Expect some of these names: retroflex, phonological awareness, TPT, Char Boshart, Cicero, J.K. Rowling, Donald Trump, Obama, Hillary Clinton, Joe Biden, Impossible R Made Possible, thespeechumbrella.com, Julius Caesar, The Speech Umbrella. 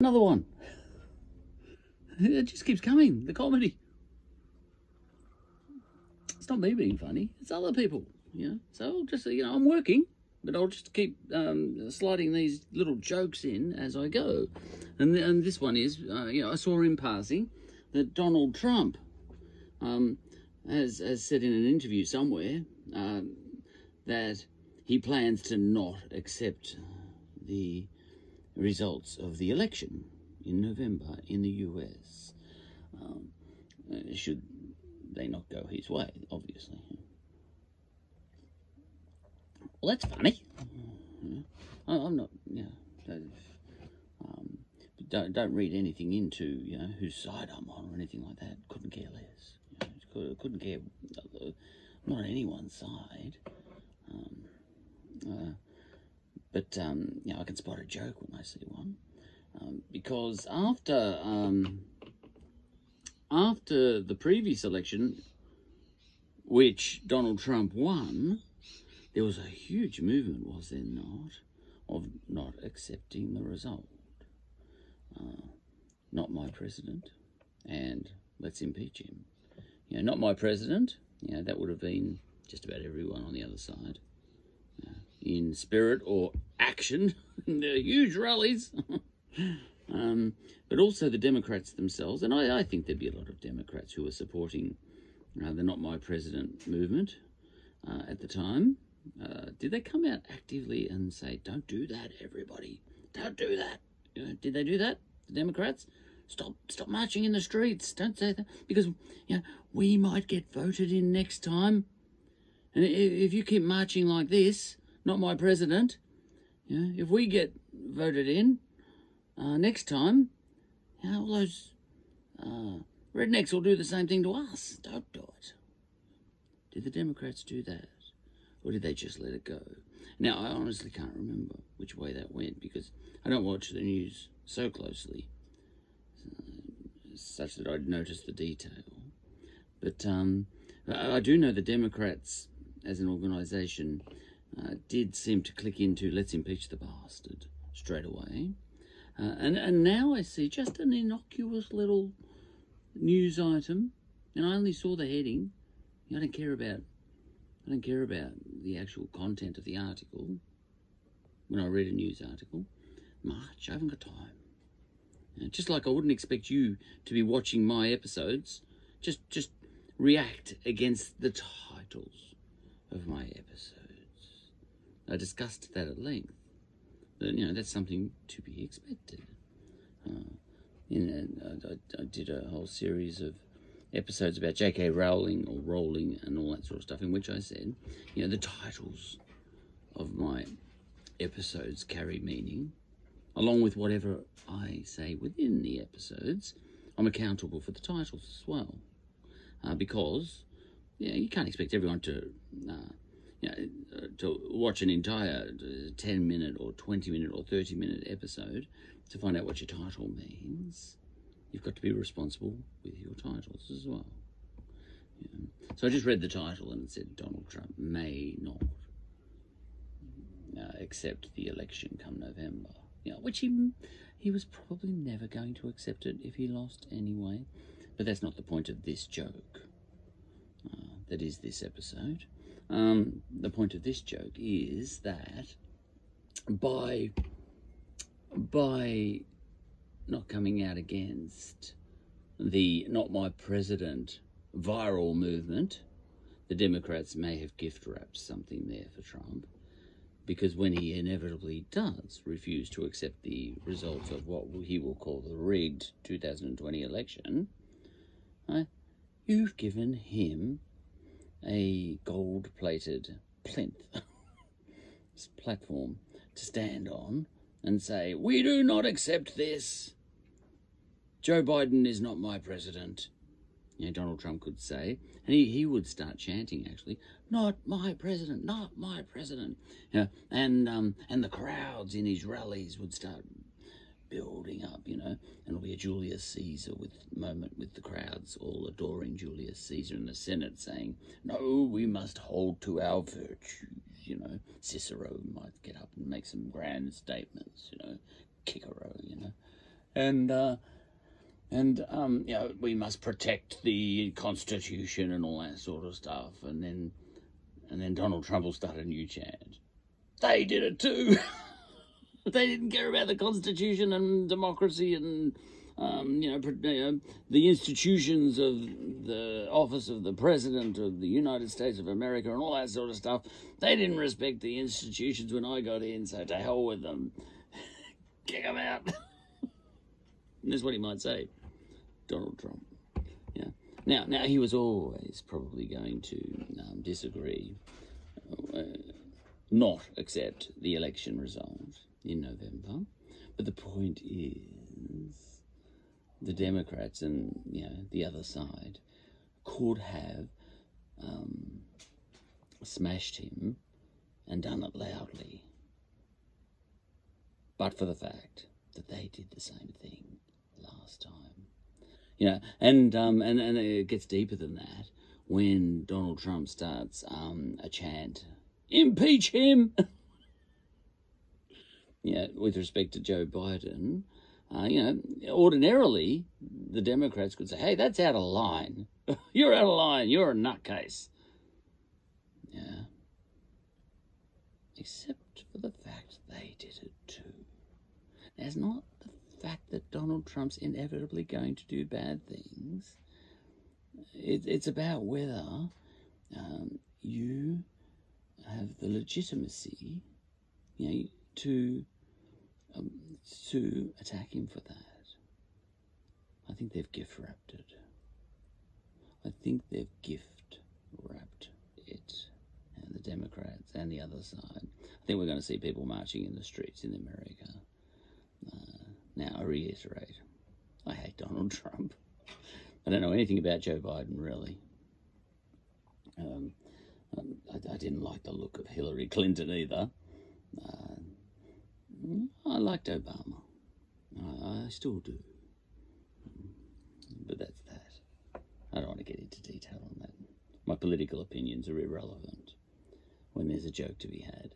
Another one. It just keeps coming, the comedy. It's not me being funny, it's other people, you know. So just, you know, I'm working, but I'll just keep sliding these little jokes in as I go. And this one is, you know, I saw in passing that Donald Trump has said in an interview somewhere that he plans to not accept the results of the election in November in the US. Should they not go his way, obviously. Well, that's funny. I'm not, you know, don't read anything into, you know, whose side I'm on or anything like that. Couldn't care less. You know, couldn't care, not anyone's side. But you know, I can spot a joke when I see one. Because after the previous election, which Donald Trump won, there was a huge movement, was there not, of not accepting the result. Not my president, and let's impeach him. You know, not my president, you know, that would have been just about everyone on the other side. In spirit or action, there are huge rallies. But also the Democrats themselves, and I think there'd be a lot of Democrats who were supporting the Not My President movement at the time. Did they come out actively and say, don't do that, everybody, don't do that? You know, did they do that, the Democrats? Stop marching in the streets, don't say that, because, you know, we might get voted in next time. And if you keep marching like this, not my president, you know, if we get voted in, next time, you know, all those rednecks will do the same thing to us. Don't do it. Did the Democrats do that? Or did they just let it go? Now, I honestly can't remember which way that went, because I don't watch the news so closely, such that I'd notice the detail. But I do know the Democrats, as an organisation, did seem to click into let's impeach the bastard straight away. And now I see just an innocuous little news item, and I only saw the heading. I don't care about the actual content of the article. When I read a news article, March, I haven't got time. You know, just like I wouldn't expect you to be watching my episodes, just react against the titles of my episodes. I discussed that at length. But, you know, that's something to be expected. You know, I did a whole series of episodes about J.K. Rowling or Rowling and all that sort of stuff, in which I said, you know, the titles of my episodes carry meaning, along with whatever I say within the episodes. I'm accountable for the titles as well, because, you know, you can't expect everyone to... you know, to watch an entire 10-minute or 20-minute or 30-minute episode to find out what your title means. You've got to be responsible with your titles as well. Yeah. So I just read the title and it said Donald Trump may not accept the election come November. You know, which he was probably never going to accept it if he lost anyway. But that's not the point of this joke. That is this episode. The point of this joke is that by not coming out against the Not My President viral movement, the Democrats may have gift-wrapped something there for Trump, because when he inevitably does refuse to accept the results of what he will call the rigged 2020 election, you've given him a gold-plated plinth, this platform to stand on and say, we do not accept this. Joe Biden is not my president. You know, Donald Trump could say, and he would start chanting, actually, not my president, not my president. You know, and the crowds in his rallies would start building up, you know, and it'll be a Julius Caesar moment with the crowds all adoring Julius Caesar in the Senate saying, no, we must hold to our virtues, you know. Cicero might get up and make some grand statements, you know, Cicero, you know, And you know, we must protect the Constitution and all that sort of stuff. And then Donald Trump will start a new chant. They did it too. They didn't care about the Constitution and democracy and the institutions of the office of the President of the United States of America and all that sort of stuff. They didn't respect the institutions when I got in, so to hell with them. Kick them out. And that's what he might say, Donald Trump. Yeah. Now he was always probably going to disagree, not accept the election result in November. But the point is, the Democrats and the other side could have smashed him and done it loudly, but for the fact that they did the same thing last time. And it gets deeper than that when Donald Trump starts a chant, impeach him. With respect to Joe Biden, ordinarily the Democrats could say, hey, that's out of line. You're out of line. You're a nutcase. Yeah. Except for the fact they did it too. There's not the fact that Donald Trump's inevitably going to do bad things. It's about whether you have the legitimacy, to attack him for that. I think they've gift-wrapped it. I think they've gift-wrapped it. And the Democrats and the other side. I think we're going to see people marching in the streets in America. Now, I reiterate, I hate Donald Trump. I don't know anything about Joe Biden, really. I didn't like the look of Hillary Clinton either. I liked Obama. I still do. But that's that. I don't want to get into detail on that. My political opinions are irrelevant when there's a joke to be had.